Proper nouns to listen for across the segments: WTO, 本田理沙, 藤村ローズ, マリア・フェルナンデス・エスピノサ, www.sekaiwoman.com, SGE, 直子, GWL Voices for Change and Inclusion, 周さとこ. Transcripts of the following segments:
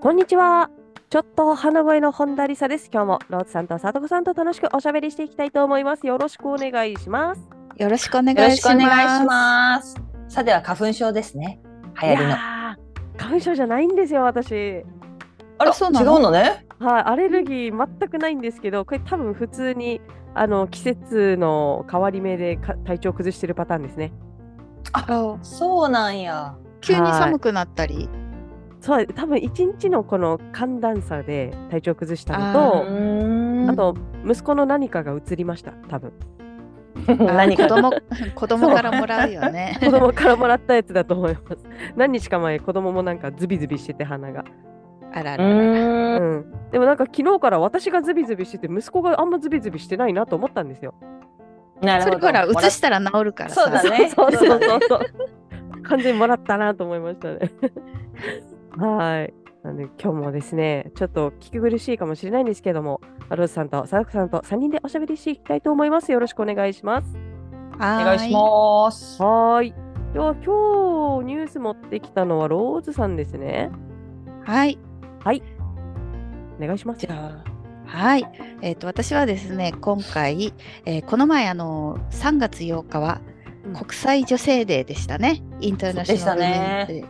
こんにちは。ちょっと鼻声の本田理沙です。今日もローズさんとさとこさんと楽しくおしゃべりしていきたいと思います。よろしくお願いします。よろしくお願いします。さあでは花粉症ですね。流行りの花粉症じゃないんですよ私。あれそうなの？違うのね。はい、アレルギー全くないんですけど、これ多分普通に季節の変わり目で体調崩してるパターンですね。あ、そうなんや。急に寒くなったり。そう、多分1日のこの寒暖差で体調崩したのと、あと息子の何かが移りました多分。何か子供からもらうよね。子供からもらったやつだと思います。何日か前子供もなんかズビズビしてて鼻があら、うん、でもなんか昨日から私がズビズビしてて息子があんまズビズビしてないなと思ったんですよ。なるほど。それから移したら治るからさ。そうだね。そう完全にもらったなと思いましたね。はい、なんで今日もですねちょっと聞き苦しいかもしれないんですけども、ローズさんとサダコさんと3人でおしゃべりしていきたいと思います。よろしくお願いします。はい、お願いします。はい、では今日ニュース持ってきたのはローズさんですね。はいはい、お願いします。じゃあはい、私はですね今回、この前3月8日は国際女性デーでしたね。インターナショナルデ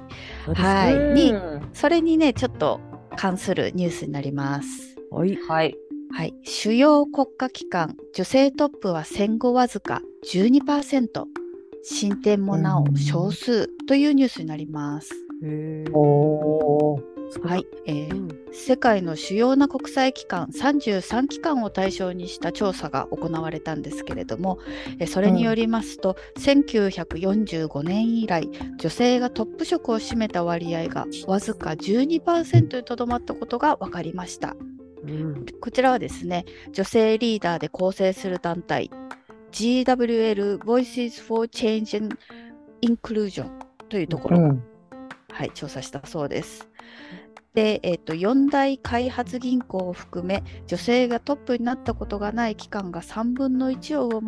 ー、はい、それにねちょっと関するニュースになります。はいはいはい、主要国家機関女性トップは戦後わずか 12%、 進展もなお少数というニュースになります。へー、おー、はい、世界の主要な国際機関33機関を対象にした調査が行われたんですけれども、それによりますと、1945年以来女性がトップ職を占めた割合がわずか 12% にとどまったことが分かりました。うん、こちらはですね女性リーダーで構成する団体 GWL Voices for Change and Inclusion というところが、はい、調査したそうです。で、4大開発銀行を含め女性がトップになったことがない機関が3分の1を上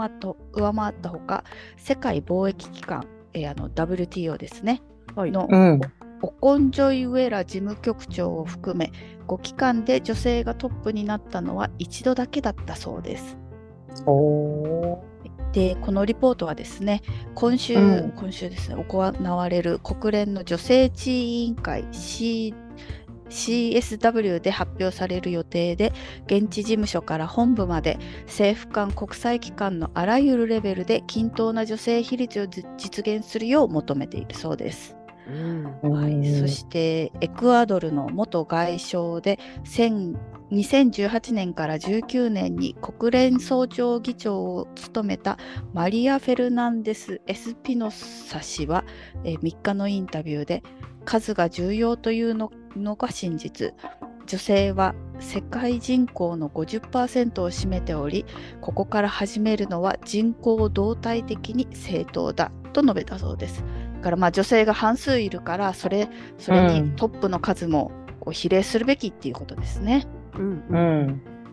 回ったほか、世界貿易機関、WTO ですね、はい、の、オコンジョイウェラ事務局長を含め5機関で女性がトップになったのは一度だけだったそうです。おー、でこのリポートはですね今週ですね行われる国連の女性地位委員会 CSW で発表される予定で、現地事務所から本部まで政府間国際機関のあらゆるレベルで均等な女性比率を実現するよう求めているそうです。はい、そしてエクアドルの元外相で2018年から19年に国連総長議長を務めたマリア・フェルナンデス・エスピノサ氏は3日のインタビューで、数が重要というのが真実、女性は世界人口の 50% を占めており、ここから始めるのは人口を動態的に正当だと述べたそうです。だからまあ女性が半数いるから、それにトップの数も比例するべきっていうことですね。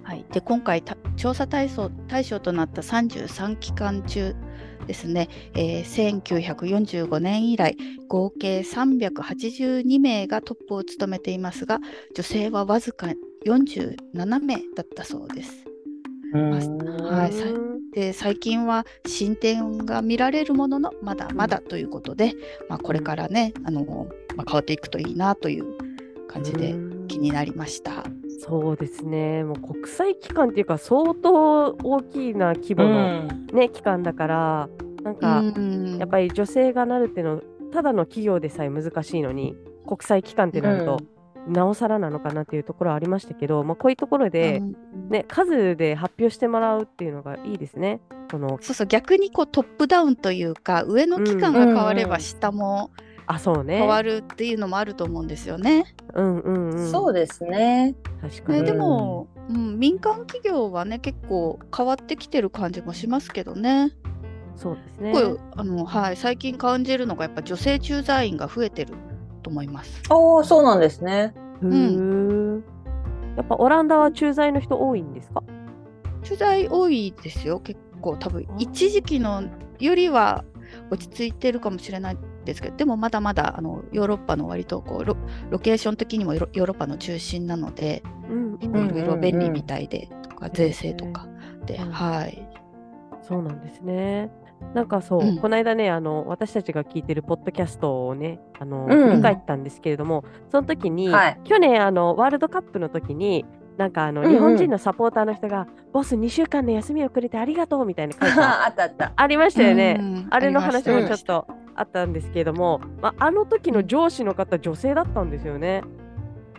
はい、で今回調査対象となった33機関中ですね、1945年以来合計382名がトップを務めていますが、女性はわずか47名だったそうです。はい、で最近は進展が見られるもののまだまだということで、これからね変わっていくといいなという感じで気になりました。そうですね、もう国際機関っていうか相当大きな規模の、機関だから、なんか、やっぱり女性がなるっていうのただの企業でさえ難しいのに国際機関ってなると、なおさらなのかなっていうところはありましたけど、こういうところで、数で発表してもらうっていうのがいいですね。このそうそう、逆にこうトップダウンというか上の機関が変われば下も、あ、そうね、変わるっていうのもあると思うんですよね。うんうんうん、そうですね。確かに。でも、うん、民間企業はね結構変わってきてる感じもしますけどね。そうですね。はい、最近感じるのがやっぱ女性駐在員が増えてると思います。ああ、そうなんですね。うん。やっぱオランダは駐在の人多いんですか？駐在多いですよ。結構多分一時期のよりは落ち着いてるかもしれないですけど、でもまだまだヨーロッパの割とこう ロケーション的にもヨーロッパの中心なので、いろいろ便利みたいでとか、税制とかで、はい。そうなんですね。なんかそう、この間ね、私たちが聞いてるポッドキャストをね、振り返ったんですけれども、その時に、はい、去年ワールドカップの時になんか日本人のサポーターの人が、ボス2週間の休みをくれてありがとうみたいな書いてありましたよね。あれの話もちょっとあったんですけれども、あの時の上司の方、女性だったんですよね。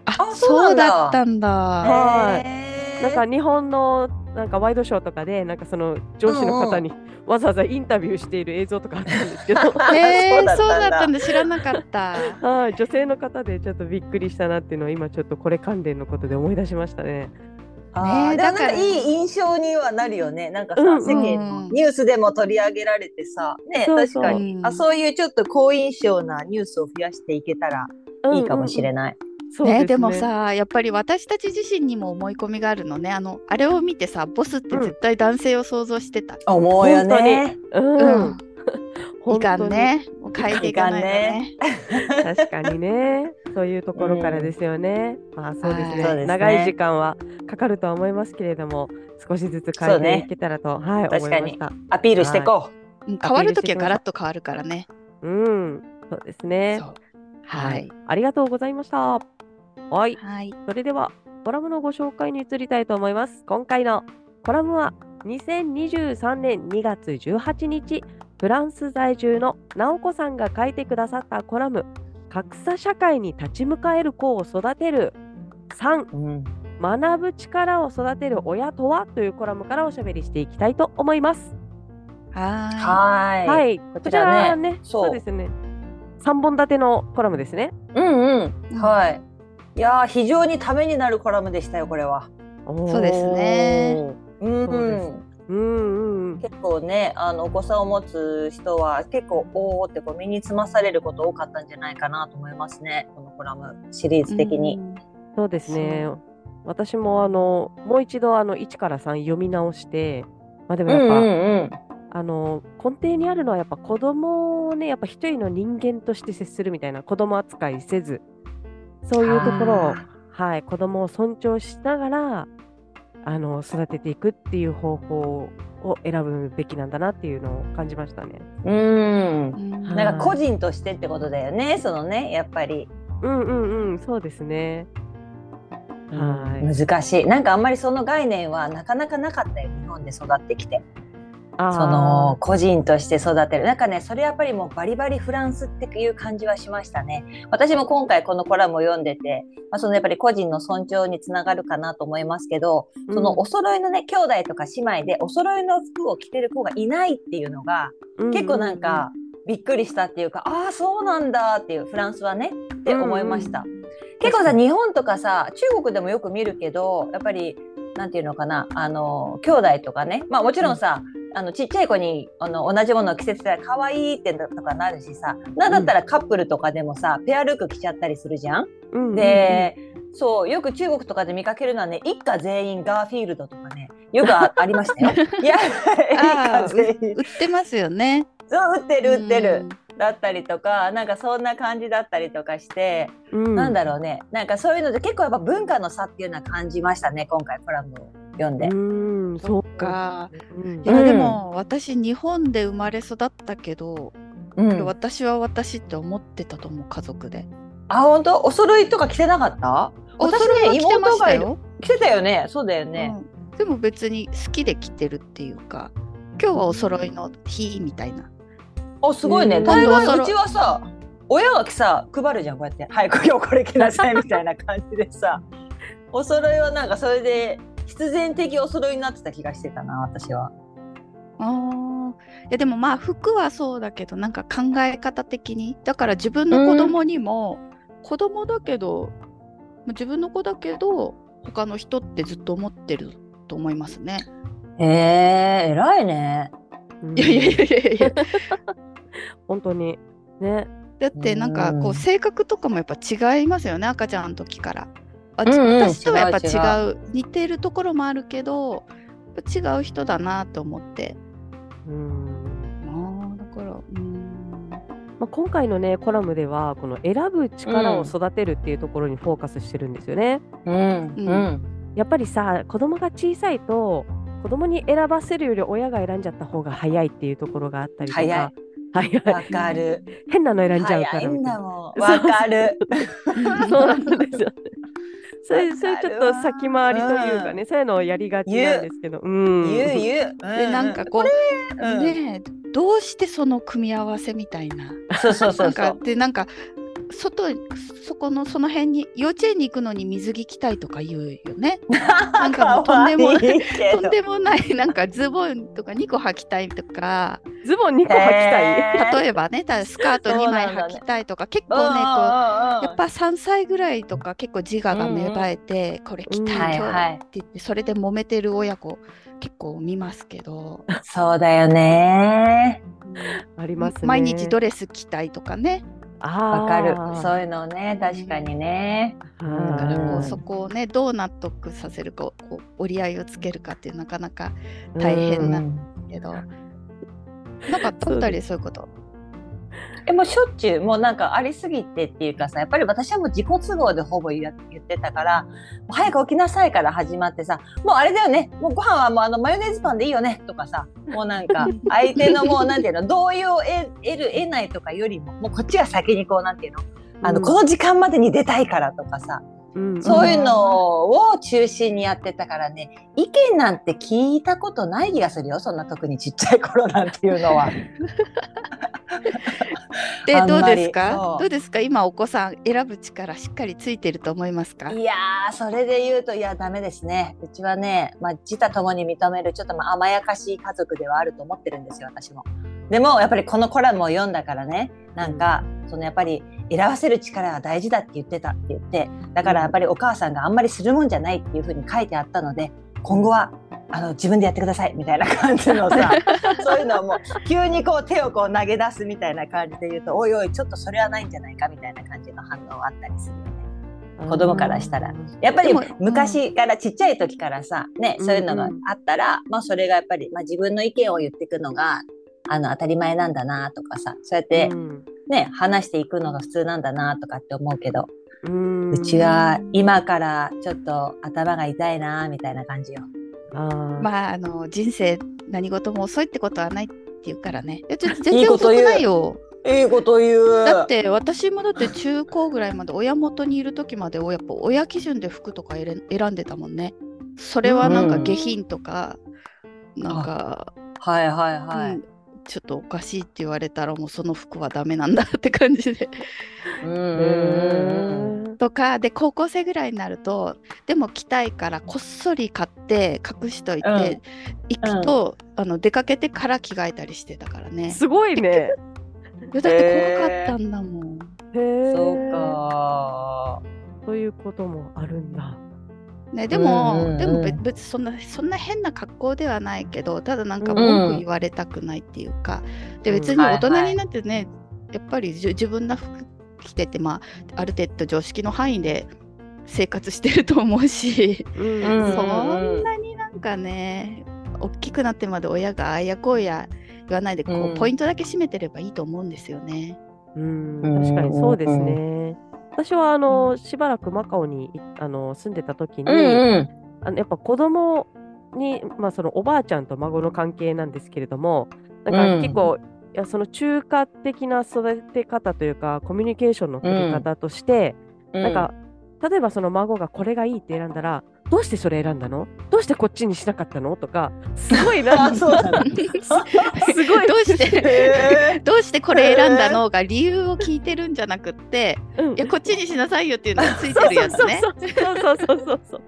あ、そうだったんだ。はい。なんか日本のなんかワイドショーとかでなんかその上司の方にわざわざインタビューしている映像とかあったんですけど、そうだったんだ、知らなかったはい、女性の方でちょっとびっくりしたなっていうのを今ちょっとこれ関連のことで思い出しましたね。なんかいい印象にはなるよね。なんかさ、世間ニュースでも取り上げられてさ、ね、そうそう、確かに、そういうちょっと好印象なニュースを増やしていけたらいいかもしれない。ね、でもさ、やっぱり私たち自身にも思い込みがあるのね。あれを見てさ、ボスって絶対男性を想像してた。思うよね。いかんね。もう変えていかないとね。確かにね。そういうところからですよね。まあそうですね。長い時間はかかるとは思いますけれども、少しずつ変えていけたらと、はい、思いました。アピールしていこう。変わるときはガラッと変わるからね。うん、そうですね。はい、ありがとうございました。はい、はい、それではコラムのご紹介に移りたいと思います。今回のコラムは2023年2月18日フランス在住の直子さんが書いてくださったコラム、格差社会に立ち向かえる子を育てる3、学ぶ力を育てる親とは、というコラムからおしゃべりしていきたいと思います。はい、はい、こちらは ね、そうですね、3本立てのコラムですね。はい、いや、非常にためになるコラムでしたよ、これは。そうですね。結構ね、お子さんを持つ人は結構おーってこう身につまされること多かったんじゃないかなと思いますね、このコラムシリーズ的に。そうですね。私ももう一度1から3読み直して、まあ、でもやっぱ、根底にあるのはやっぱ子供をね、やっぱ一人の人間として接するみたいな、子供扱いせず、そういうところを、はい、子供を尊重しながら育てていくっていう方法を選ぶべきなんだなっていうのを感じましたね。なんか個人としてってことだよね、そのね、やっぱり。そうですね。はい、難しい。なんかあんまりその概念はなかなかなかったよ、日本で育ってきて。その個人として育てる、なんかね、それやっぱりもうバリバリフランスっていう感じはしましたね。私も今回このコラムを読んでて、そのやっぱり個人の尊重につながるかなと思いますけど、そのお揃いのね、兄弟とか姉妹でお揃いの服を着てる子がいないっていうのが結構なんかびっくりしたっていうか、ああそうなんだっていう、フランスはねって思いました。結構さ、日本とかさ、中国でもよく見るけど、やっぱりなんていうのかな、兄弟とかね、まあもちろんさ、ちっちゃい子に同じものを着せてたら可愛いってとかなるしさ、なんだったらカップルとかでもさ、ペアルック着ちゃったりするじゃん。で、そう、よく中国とかで見かけるのはね、一家全員ガーフィールドとかね、よく ありましたよ。いや、一家全員売ってますよね。そう、売ってる。だったりとか、なんかそんな感じだったりとかして、なんだろうね、なんかそういうので結構やっぱ文化の差っていうのは感じましたね、今回コラムを読んで。そうか。いや、でも私日本で生まれ育ったけど、私は私って思ってたと思う、家族で。あ、本当？お揃いとか着てなかった？私ね、妹がいる。着てたよね。そうだよね。でも別に好きで着てるっていうか、今日はお揃いの日みたいな。すごいね。大概うちはさ、親がさ配るじゃん、こうやって「はい、今日これ着なさい」みたいな感じでさお揃いはなんかそれで必然的お揃いになってた気がしてたな、私は。やでもまあ服はそうだけどなんか考え方的にだから自分の子供にも、うん、子供だけど自分の子だけど他の人ってずっと思ってると思いますね。偉いね。いやいやいやいや本当にね。だってなんかこう性格とかもやっぱ違いますよね、赤ちゃんの時から。私とはやっぱ違う、似てるところもあるけど違う人だなと思って。だからまあ、今回のねコラムではこの選ぶ力を育てるっていうところにフォーカスしてるんですよね。やっぱりさ、子供が小さいと子供に選ばせるより親が選んじゃった方が早いっていうところがあったりとか。早いわかる変なの選んじゃうからみたいな。わかるそうなんですよそういうちょっと先回りというかね、そういうのをやりがちなんですけど、言うでなんかこう、ね、どうしてその組み合わせみたいな。そうなんかでなんか外そこのその辺に幼稚園に行くのに水着着たいとか言うよねなんかもうとんでもないなんかズボンとか2個履きたいとか例えばね、スカート2枚履きたいとか、結構ねこうやっぱ3歳ぐらいとか結構自我が芽生えて、これ着たい今日って言ってそれで揉めてる親子結構見ますけど。そうだよね、ありますね。毎日ドレス着たいとかね。わかる、そういうのね、確かにね。だからこうそこをねどう納得させるか、こう折り合いをつけるかっていうなかなか大変なんですけど、なんかお二人そういうこともうしょっちゅう、もうなんかありすぎてっていうかさ、やっぱり私はもう自己都合でほぼ言ってたから、早く起きなさいから始まってさ、もうあれだよね、もうご飯はもうマヨネーズパンでいいよねとかさ、もうなんか相手のもうなんていうの同意を得ないとかよりも、もうこっちは先にこうなんていうの、この時間までに出たいからとかさ、そういうのを中心にやってたからね、意見なんて聞いたことない気がするよ、そんな特にちっちゃい頃なんていうのはでどうですか今お子さん選ぶ力しっかりついてると思いますか？いやー、それで言うといやダメですね。うちはね、自他ともに認めるちょっと甘やかしい家族ではあると思ってるんですよ、私も。でもやっぱりこのコラムを読んだからね、なんかそのやっぱり選ばせる力が大事だって言ってだからやっぱりお母さんがあんまりするもんじゃないっていうふうに書いてあったので、今後は自分でやってくださいみたいな感じのさそういうのをもう急にこう手をこう投げ出すみたいな感じで言うと、おいおいちょっとそれはないんじゃないかみたいな感じの反応があったりするよね、子供からしたら。やっぱり昔からちっちゃい時からさ、ね、そういうのがあったら、それがやっぱり、自分の意見を言っていくのが当たり前なんだなとかさ、そうやって、ね、話していくのが普通なんだなとかって思うけど、うちは今からちょっと頭が痛いなみたいな感じよ。人生何事も遅いってことはないって言うからね。全然遅くないよ。いいこと言う。だって私もだって中高ぐらいまで親元にいる時までやっぱ親基準で服とか選んでたもんね。それはなんか下品とか、なんかちょっとおかしいって言われたらもうその服はダメなんだって感じでとかで、高校生ぐらいになるとでも着たいからこっそり買って隠しといて、行くと、出かけてから着替えたりしてたからね。すごいねだって怖かったんだもん。そうか、そういうこともあるんだね。でも別にそんな変な格好ではないけど、ただなんか文句言われたくないっていうか、で別に大人になってね、やっぱり自分の服着てて、ある程度常識の範囲で生活してると思うし、そんなになんかね大きくなってまで親があやこうや言わないで、こう、ポイントだけ締めてればいいと思うんですよね。確かにそうですね。私はしばらくマカオに住んでた時に、やっぱ子供に、そのおばあちゃんと孫の関係なんですけれども、なんか結構、いやその中華的な育て方というかコミュニケーションの取り方として、なんか例えばその孫がこれがいいって選んだら、どうしてそれ選んだの？どうしてこっちにしなかったの？とか、すごいなそうなんですごいどうしてこれ選んだのが理由を聞いてるんじゃなくって、いやこっちにしなさいよっていうのがついてるやつね。そう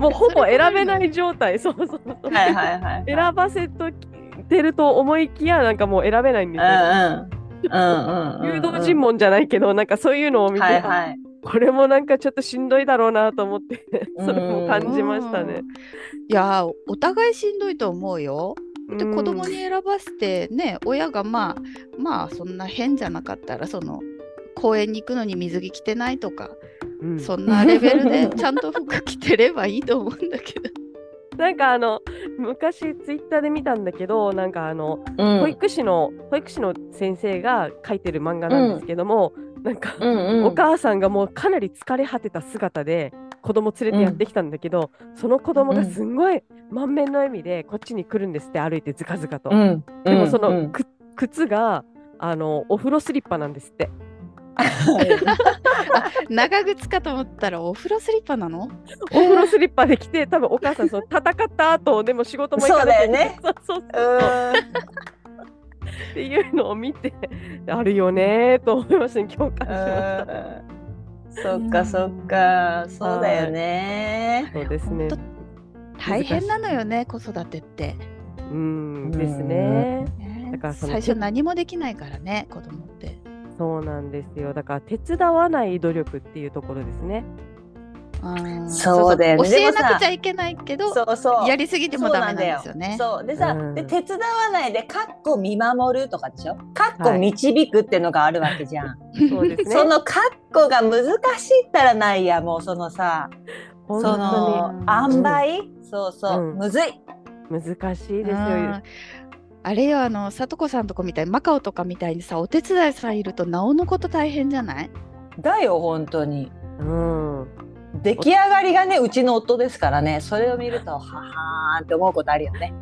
もうほぼ選べない状態。選ばせとってると思いきやなんかもう選べないんですよ、誘導尋問じゃないけどなんかそういうのを見て、はいはい、これもなんかちょっとしんどいだろうなと思ってそれも感じましたね。いやお互いしんどいと思うよ。で子供に選ばせてね、親がまあそんな変じゃなかったらその公園に行くのに水着着てないとか、うん、そんなレベルでちゃんと服着てればいいと思うんだけどなんか昔ツイッターで見たんだけどなんか保育士の先生が書いてる漫画なんですけども、なんか、お母さんがもうかなり疲れ果てた姿で子供連れてやってきたんだけど、その子供がすんごい満面の笑みでこっちに来るんですって、歩いてずかずかと、でもその、靴がお風呂スリッパなんですって。長靴かと思ったらお風呂スリッパなの？お風呂スリッパで来て、多分お母さんその戦った後でも仕事も行かないと、ね、っていうのを見てあるよねと思いました、ね、共感しました。そっかそっか、そうだよね。そうですね、大変なのよね子育てって。うんですね、だからその最初何もできないからね子供って。そうなんですよ、だから手伝わない努力っていうところですね。そうだよね、教えなくちゃいけないけどやりすぎてもダメなんですよね。そうでさ、で手伝わないでかっこ見守るとかでしょ、かっこ導くっていうのがあるわけじゃん、そうですね、そのかっこが難しいったらないや、もうそのさその塩梅、そうそう、むずい、難しいですよ。あれよ、さとこさんとこみたいにマカオとかみたいにさお手伝いさんいるとなおのこと大変じゃない？だよ本当に、出来上がりがね、うちの夫ですからね、それを見るとははーんって思うことあるよね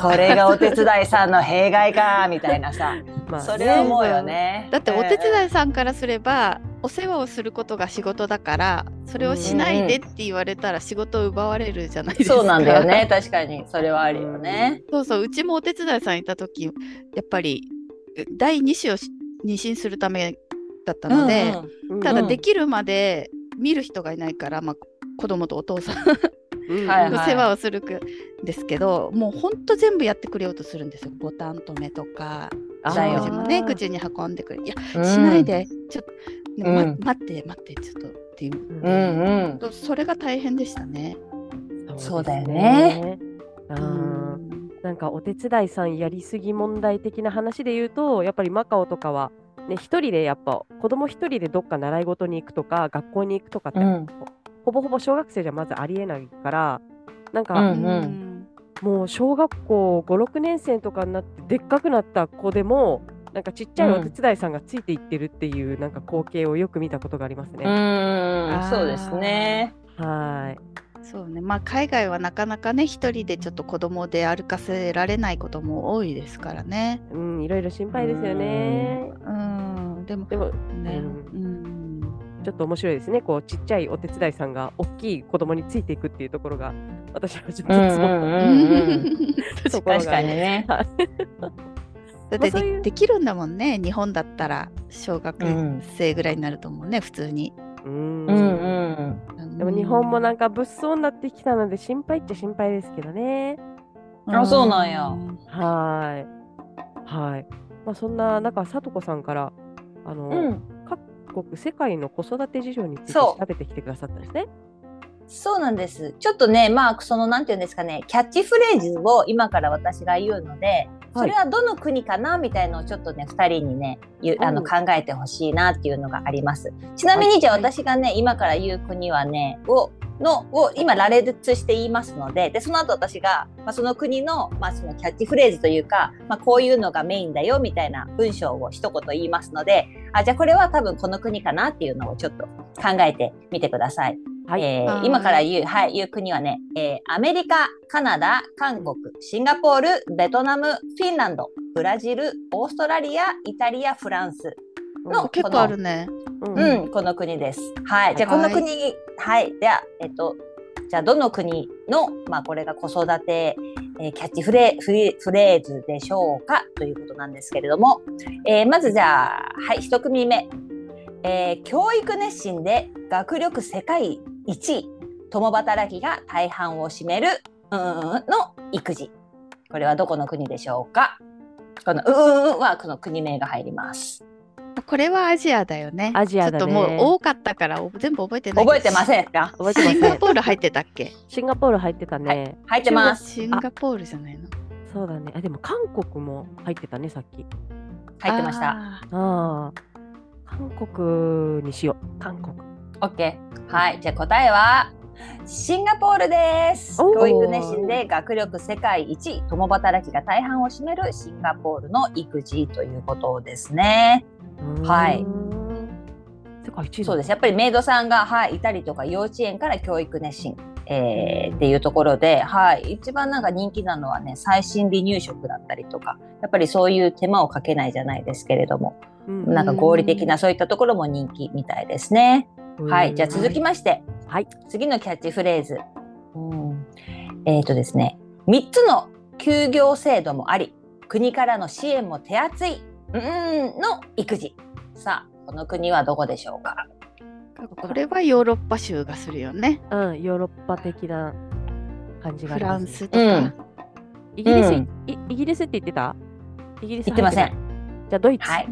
これがお手伝いさんの弊害かみたいなさまあ、それは思うよね。だってお手伝いさんからすればお世話をすることが仕事だから、それをしないでって言われたら仕事を奪われるじゃないですか。そうなんだよね、確かにそれはあるよね。そうそう、うちもお手伝いさんいた時やっぱり第2子を妊娠するためだったので、ただできるまで見る人がいないから、まあ、子供とお父さんの世話をするんですけど、もうほんと全部やってくれようとするんですよ。ボタン止めとか大王子もね口に運んでくれ、いや、しないでちょっと待ってちょっとっていう、それが大変でしたね。そうだよね、なんかお手伝いさんやりすぎ問題的な話で言うと、やっぱりマカオとかはね、一人でやっぱ子供一人でどっか習い事に行くとか学校に行くとかって、ほぼほぼ小学生じゃまずありえないから、なんか、もう小学校 5,6 年生とかになってでっかくなった子でもなんかちっちゃいお手伝いさんがついていってるっていう、なんか光景をよく見たことがありますね。そうですね、はい、そうね、まあ、海外はなかなかね一人でちょっと子供で歩かせられないことも多いですからね、いろいろ心配ですよね。でもね、ちょっと面白いですね、こうちっちゃいお手伝いさんが大きい子供についていくっていうところが私はちょっとそう確かにねだって できるんだもんね、日本だったら小学生ぐらいになると思うね、普通に。でも日本もなんか物騒になってきたので心配っちゃ心配ですけどね。あ、そうなんや。はいはい、まあ、そんな中さとこさんから各国世界の子育て事情について調べてきてくださったんですね。そうなんです、ちょっとね、まあそのなんていうんですかね、キャッチフレーズを今から私が言うので、それはどの国かなみたいのをちょっとね2人にね考えてほしいなっていうのがあります。ちなみにじゃあ私がね今から言う国はねを今羅列して言いますので、でその後私が、その国の、そのキャッチフレーズというか、こういうのがメインだよみたいな文章を一言言いますので、じゃあこれは多分この国かなっていうのをちょっと考えてみてください。今から言う国はね、アメリカ、カナダ、韓国、シンガポール、ベトナム、フィンランド、ブラジル、オーストラリア、イタリア、フランスの結構あるね。この国です。はい、じゃあこの国、はい、ではじゃあどの国の、これが子育て、キャッチフレーズでしょうかということなんですけれども、まずじゃあ1組目、教育熱心で学力世界1位、共働きが大半を占めるの育児。これはどこの国でしょうか。このうーはこの国名が入ります。これはアジアだよね。アジアだね。ちょっともう多かったから全部覚えてない。覚えてませんか。シンガポール入ってたっけ。シンガポール入ってたね、はい、入ってます。シンガポールじゃないの。そうだね。あでも韓国も入ってたね。さっき入ってました。ああ韓国にしよう。韓国 OK。 はいじゃあ答えはシンガポールです。教育熱心で学力世界一、共働きが大半を占めるシンガポールの育児ということですね。はい、世界一。そうです。やっぱりメイドさんが、はい、いたりとか幼稚園から教育熱心、っていうところで、はい、一番なんか人気なのはね最新離乳食だったりとかやっぱりそういう手間をかけないじゃないですけれども、うん、なんか合理的なそういったところも人気みたいですね。はい、じゃあ続きまして、はい、次のキャッチフレーズ、ですね、3つの休業制度もあり国からの支援も手厚いの育児。さあこの国はどこでしょうか。これはヨーロッパ州がするよね。うん、ヨーロッパ的な感じがあります、ね、フランスとか、イギリス、イギリスって言ってた？イギリス入ってない。言ってません。じゃあドイツ、はい、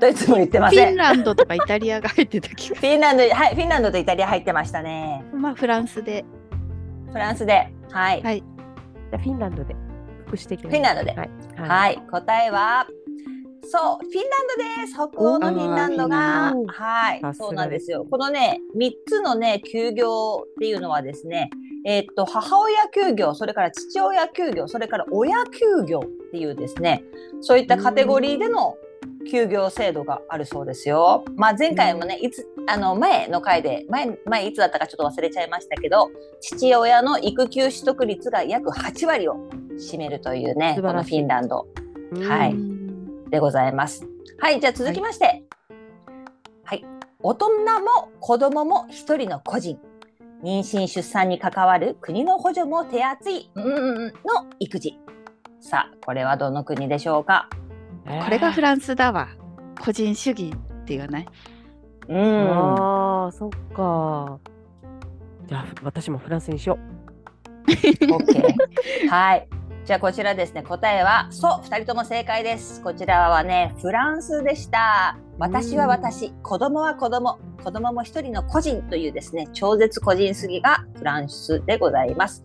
ドイツも言ってません。フィンランドとかイタリアが入ってた気がフィンランド、はい、フィンランドとイタリア入ってましたね。まあフランスではい、はい、じゃあフィンランドで復していきます。フィンランドではい、はいはい、答えはそうフィンランドです。北欧のフィンランドが、はい、そうなんですよ。このね3つのね休業っていうのはですね、母親休業、それから父親休業、それから親休業っていうですねそういったカテゴリーでの休業制度があるそうですよ。まあ、前回もね前の回で前いつだったかちょっと忘れちゃいましたけど父親の育休取得率が約8割を占めるというねこのフィンランド、はいでございます。はいじゃあ続きまして、はいはい、大人も子どもも一人の個人、妊娠出産に関わる国の補助も手厚いの育児。さあこれはどの国でしょうか。これがフランスだわ。個人主義って言わない？あそっか。じゃあ私もフランスにしよう。OK はいじゃあこちらですね答えはそう2人とも正解です。こちらはねフランスでした。私は私、子供は子供、子供も一人の個人というですね超絶個人主義がフランスでございます。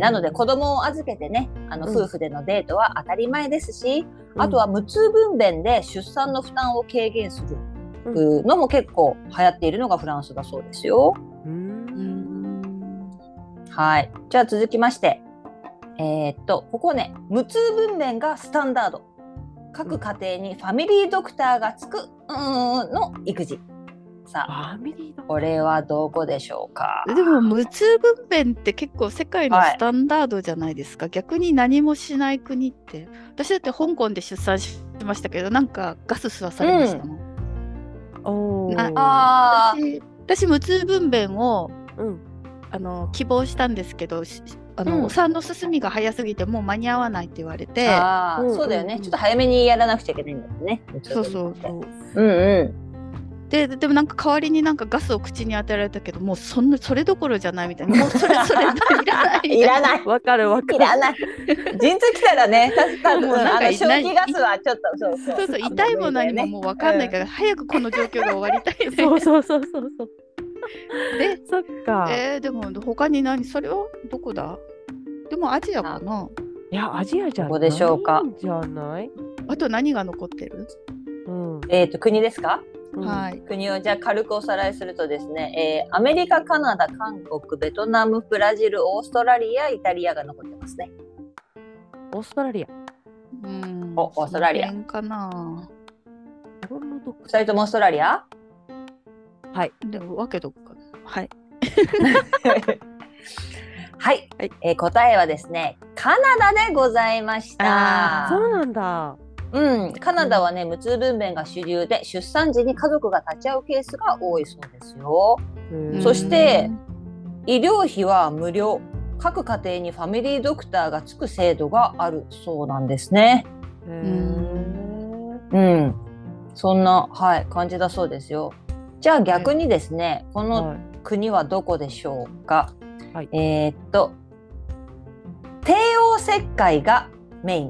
なので子供を預けてね夫婦でのデートは当たり前ですし、あとは無痛分娩で出産の負担を軽減するのも結構流行っているのがフランスだそうですよ。はいじゃあ続きましてここね無痛分娩がスタンダード、各家庭にファミリードクターがつくの育児。さあこれはどこでしょうか。でも無痛分娩って結構世界のスタンダードじゃないですか、はい、逆に何もしない国って。私だって香港で出産しましたけどなんかガス吸わされましたもん、私無痛分娩を、希望したんですけどお産の進みが早すぎてもう間に合わないって言われて。あ、そうだよね。ちょっと早めにやらなくちゃいけないんだよね。そうそうそう。でもなんか代わりになんかガスを口に当てられたけどもうそれどころじゃないみたいな。もうそれいらない。わかるわかる。いらない。陣痛来たらね。多分消費ガスはちょっとそうそう痛いも何ももうわかんないから早くこの状況が終わりたい。そう。でそっか。でも他に何、それはどこだ。でもアジアかな。いやアジアじゃない。どこでしょうか。じゃない。あと何が残ってる？国ですか？はい。国をじゃあ軽くおさらいするとですね、アメリカ、カナダ、韓国、ベトナム、ブラジル、オーストラリア、イタリアが残ってますね。オーストラリア。オーストラリア。かな。2人ともオーストラリア？はい、でも分けとくかな。はいはい、答えはですねカナダでございました。あ、そうなんだ。カナダはね無痛分娩が主流で出産時に家族が立ち会うケースが多いそうですよ。そして医療費は無料、各家庭にファミリードクターがつく制度があるそうなんですね。そんな、はい、感じだそうですよ。じゃあ逆にですね、この国はどこでしょうか。帝王切開がメイン、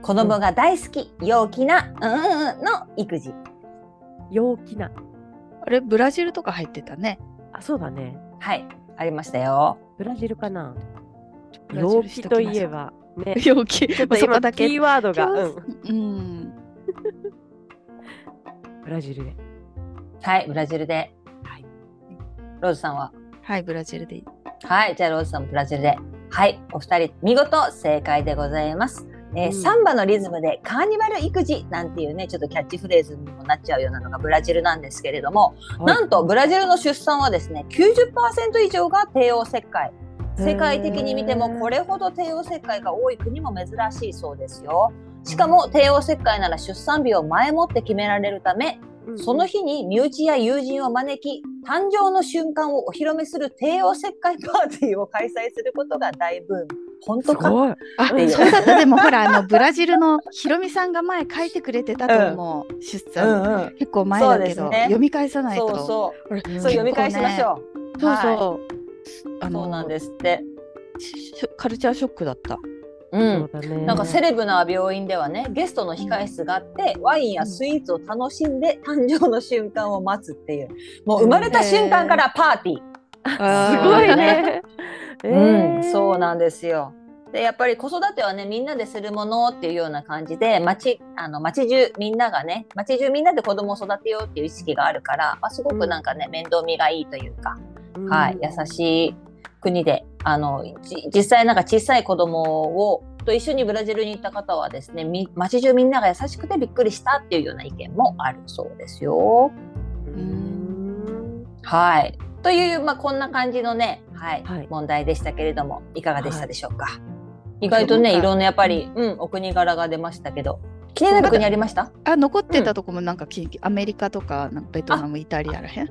子供が大好き、陽気なの育児。陽気な、あれブラジルとか入ってたね。あ、そうだね。はい、ありましたよ。ブラジルかな。陽気といえばね、陽気、ちょっと今キーワードが、うん、ブラジルで、はい、ブラジルで、はい、ローズさんは、はい、ブラジルで、はい、じゃあローズさんもブラジルで、はい、お二人見事正解でございます。サンバのリズムでカーニバル育児なんていうね、ちょっとキャッチフレーズにもなっちゃうようなのがブラジルなんですけれども、はい、なんとブラジルの出産はですね 90% 以上が帝王切開。世界的に見てもこれほど帝王切開が多い国も珍しいそうですよ。しかも帝王切開なら出産日を前もって決められるため、その日に身内や友人を招き、誕生の瞬間をお披露目する帝王切開パーティーを開催することが大ブーム。本当か。あ、そうだった。でもほら、ブラジルのひろみさんが前書いてくれてたと思う、出産、結構前だけど、ね、読み返さないと。そう、読み返しましょう。そうそう、そうなんですって。カルチャーショックだった。うん、そうだね。なんかセレブな病院ではね、ゲストの控え室があって、ワインやスイーツを楽しんで誕生の瞬間を待つっていう、もう生まれた瞬間からパーティー、すごいね。うん、そうなんですよ。で、やっぱり子育てはね、みんなでするものっていうような感じで、町中みんながね、町中みんなで子供を育てようっていう意識があるから、まあ、すごくなんかね、面倒見がいいというか、はい、優しい国で、実際なんか小さい子供をと一緒にブラジルに行った方はですね、町中みんなが優しくてびっくりしたっていうような意見もあるそうですよ。はい、という、まあ、こんな感じのね、はいはい、問題でしたけれども、いかがでしたでしょうか。はい、意外とね、いろんなやっぱり、お国柄が出ましたけど、気になる国ありました？あ、残ってたとこもなんか、アメリカとかベトナム、イタリアらへん。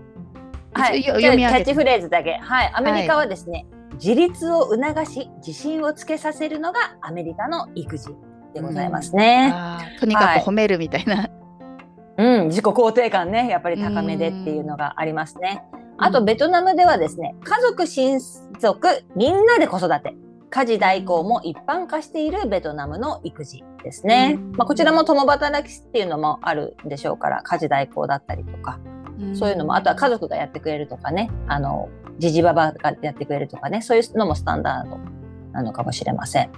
はい、キャッチフレーズだけ、はい、アメリカはですね、はい、自立を促し自信をつけさせるのがアメリカの育児でございますね。とにかく褒めるみたいな、はい、自己肯定感ね、やっぱり高めでっていうのがありますね。あとベトナムではですね、家族親族みんなで子育て、家事代行も一般化しているベトナムの育児ですね。まあ、こちらも共働きっていうのもあるんでしょうから、家事代行だったりとか、そういうのも、あとは家族がやってくれるとかね、じじばばがやってくれるとかね、そういうのもスタンダードなのかもしれません。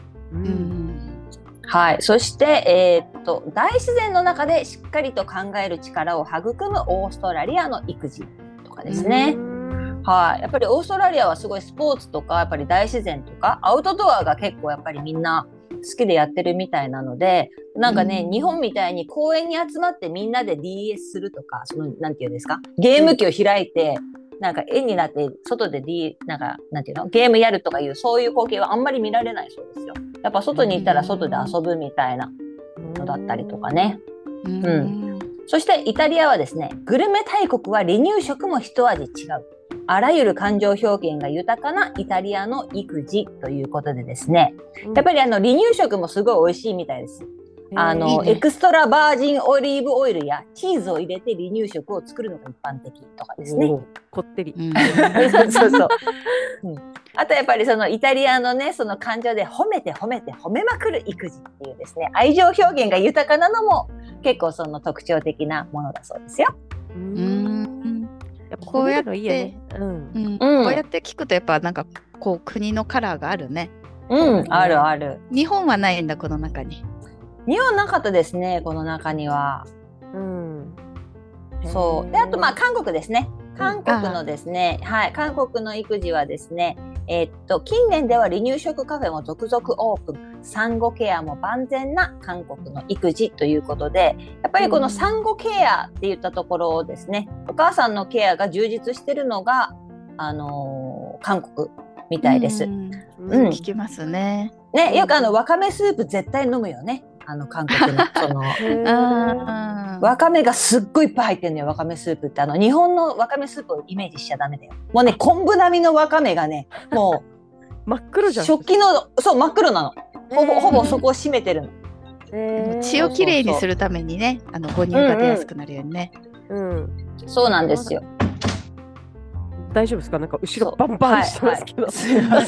はい、そして、大自然の中でしっかりと考える力を育むオーストラリアの育児とかですね。はい、やっぱりオーストラリアはすごいスポーツとか、やっぱり大自然とかアウトドアが結構やっぱりみんな好きでやってるみたいなので、なんかね、日本みたいに公園に集まってみんなで DS するとか、そのなんていうんですか、ゲーム機を開いてなんか絵になって外で なんかなんていうの、ゲームやるとかいう、そういう光景はあんまり見られないそうですよ。やっぱ外にいたら外で遊ぶみたいなのだったりとかね。そしてイタリアはですね、グルメ大国は離乳食も一味違う。あらゆる感情表現が豊かなイタリアの育児ということでですね、やっぱり離乳食もすごい美味しいみたいです。エクストラバージンオリーブオイルやチーズを入れて離乳食を作るのが一般的とかですね。こってり。そうそう。あとやっぱりそのイタリアのね、その感情で褒めて褒めて褒めまくる育児っていうですね、愛情表現が豊かなのも結構その特徴的なものだそうですよ。こうやって聞くとやっぱなんかこう国のカラーがあるね。あるある。日本はないんだ、この中に。日本なかったですね、この中には。そうで、あとまあ韓国ですね。韓国のですね、はい、韓国の育児はですね、近年では離乳食カフェも続々オープン、産後ケアも万全な韓国の育児ということで、やっぱりこの産後ケアっていったところをですね、お母さんのケアが充実してるのが、韓国みたいです。聞きますね。ね、よくわかめスープ絶対飲むよね。韓国のわかめがすっごいいっぱい入ってるのよ。わかめスープって日本のわかめスープをイメージしちゃダメだよ。もうね、昆布並みのわかめがね、もう真っ黒じゃん。食器の、そう、真っ黒なの。ほぼそこを占めてるの。血をきれいにするためにね、母乳が出やすくなるようにね。そうなんですよ。大丈夫ですか？なんか後ろバンバンしてますけど、はいはい、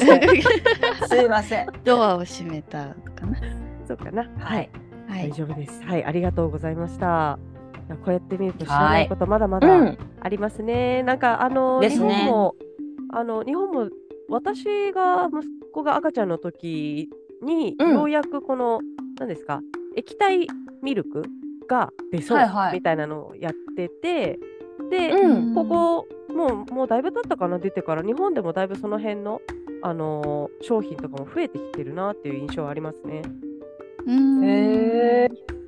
すいませんドアを閉めたかな、そうかな、はい、はい、大丈夫です、はい、ありがとうございました。こうやって見ると知らないことまだまだありますね、うん、なんかですね、日本も私が息子が赤ちゃんの時に、うん、ようやくこの何ですか液体ミルクが出そう、はいはい、みたいなのをやってて、で、うん、ここもうだいぶ経ったかな、出てから日本でもだいぶその辺の、商品とかも増えてきてるなっていう印象はありますね。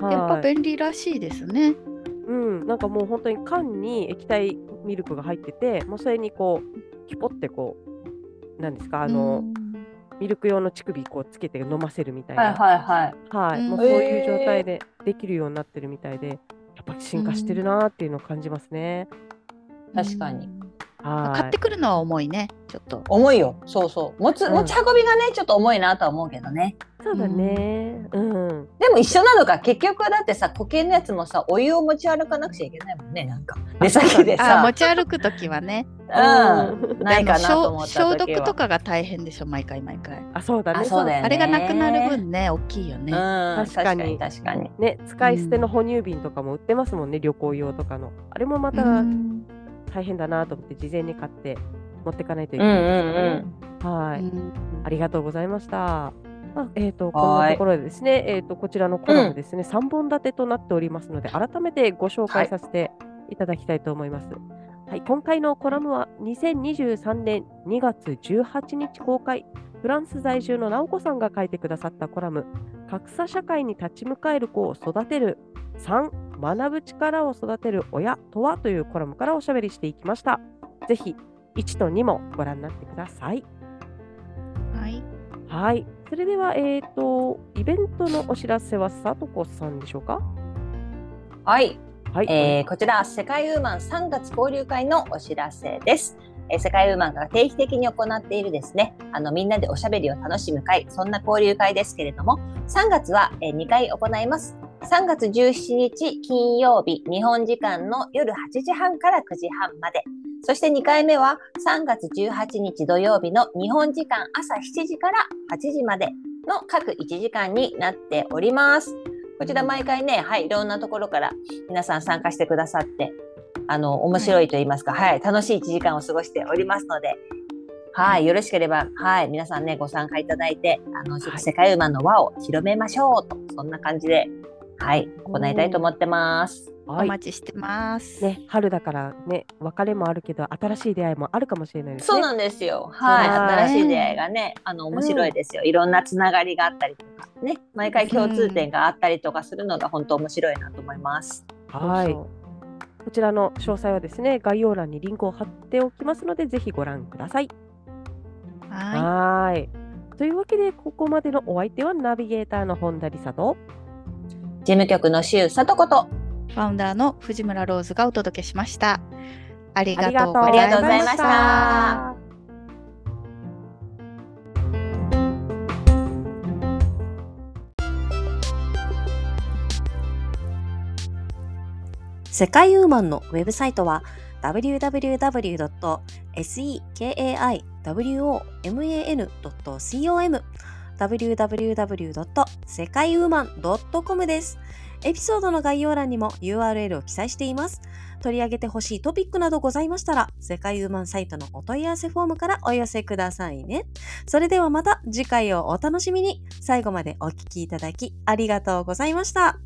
やっぱ便利らしいですね。うん、なんかもう本当に缶に液体ミルクが入ってて、もうそれにこうキュポってこうなんですかミルク用の乳首こうつけて飲ませるみたいな、もうそういう状態でできるようになってるみたいで、やっぱり進化してるなっていうのを感じますね。確かに。はい、買ってくるのは重いね。ちょっと重いよ。そうそう。持ち運びがね、ちょっと重いなとは思うけどね。そうだね。うん。でも一緒なのか。結局だってさ、固形のやつもさ、お湯を持ち歩かなくちゃいけないもんね。なんか出先でさ、持ち歩くときはね。うん。ないかなと思った時は。消毒とかが大変でしょ。毎回。あ、そうだね。あれがなくなる分ね、大きいよね。うん。確かにね、使い捨ての哺乳瓶とかも売ってますもんね。旅行用とかの。あれもまた。大変だなと思って事前に買って持ってかないといけないですからね。はい、ありがとうございました。こんなところでですね、こちらのコラムですね、3本立てとなっておりますので、改めてご紹介させていただきたいと思います。はいはい、今回のコラムは2023年2月18日公開、フランス在住の直子さんが書いてくださったコラム、格差社会に立ち向かえる子を育てる3、学ぶ力を育てる親とは、というコラムからおしゃべりしていきました。ぜひ1と2もご覧になってください。はい、それでは、イベントのお知らせはさとこさんでしょうか？はい、こちら世界ウーマン3月交流会のお知らせです。世界ウーマンが定期的に行っているですね、みんなでおしゃべりを楽しむ会、そんな交流会ですけれども、3月は、2回行います。3月17日金曜日、日本時間の夜8時半から9時半まで。そして2回目は3月18日土曜日の日本時間朝7時から8時までの各1時間になっております。こちら毎回ね、はい、いろんなところから皆さん参加してくださって、面白いと言いますか、はい、楽しい1時間を過ごしておりますので、はい、よろしければ、はい、皆さんね、ご参加いただいて、世界ウーマンの輪を広めましょうと、そんな感じで、はい、行いたいと思ってます。お待ちしてます、ね、春だからね、別れもあるけど新しい出会いもあるかもしれないですね。そうなんですよ、はい、新しい出会いがね、面白いですよ。いろんなつながりがあったりとかね、毎回共通点があったりとかするのが本当面白いなと思います。はい、こちらの詳細はですね、概要欄にリンクを貼っておきますので、ぜひご覧ください。はい、というわけで、ここまでのお相手はナビゲーターの本田理沙と事務局の周さとことファウンダーの藤村ローズがお届けしました。ありがとうございました。世界ウーマンのウェブサイトは www.sekaiwoman.com www.sekaiwoman.com です。エピソードの概要欄にも URL を記載しています。取り上げてほしいトピックなどございましたら、世界ウーマンサイトのお問い合わせフォームからお寄せくださいね。それではまた次回をお楽しみに。最後までお聞きいただきありがとうございました。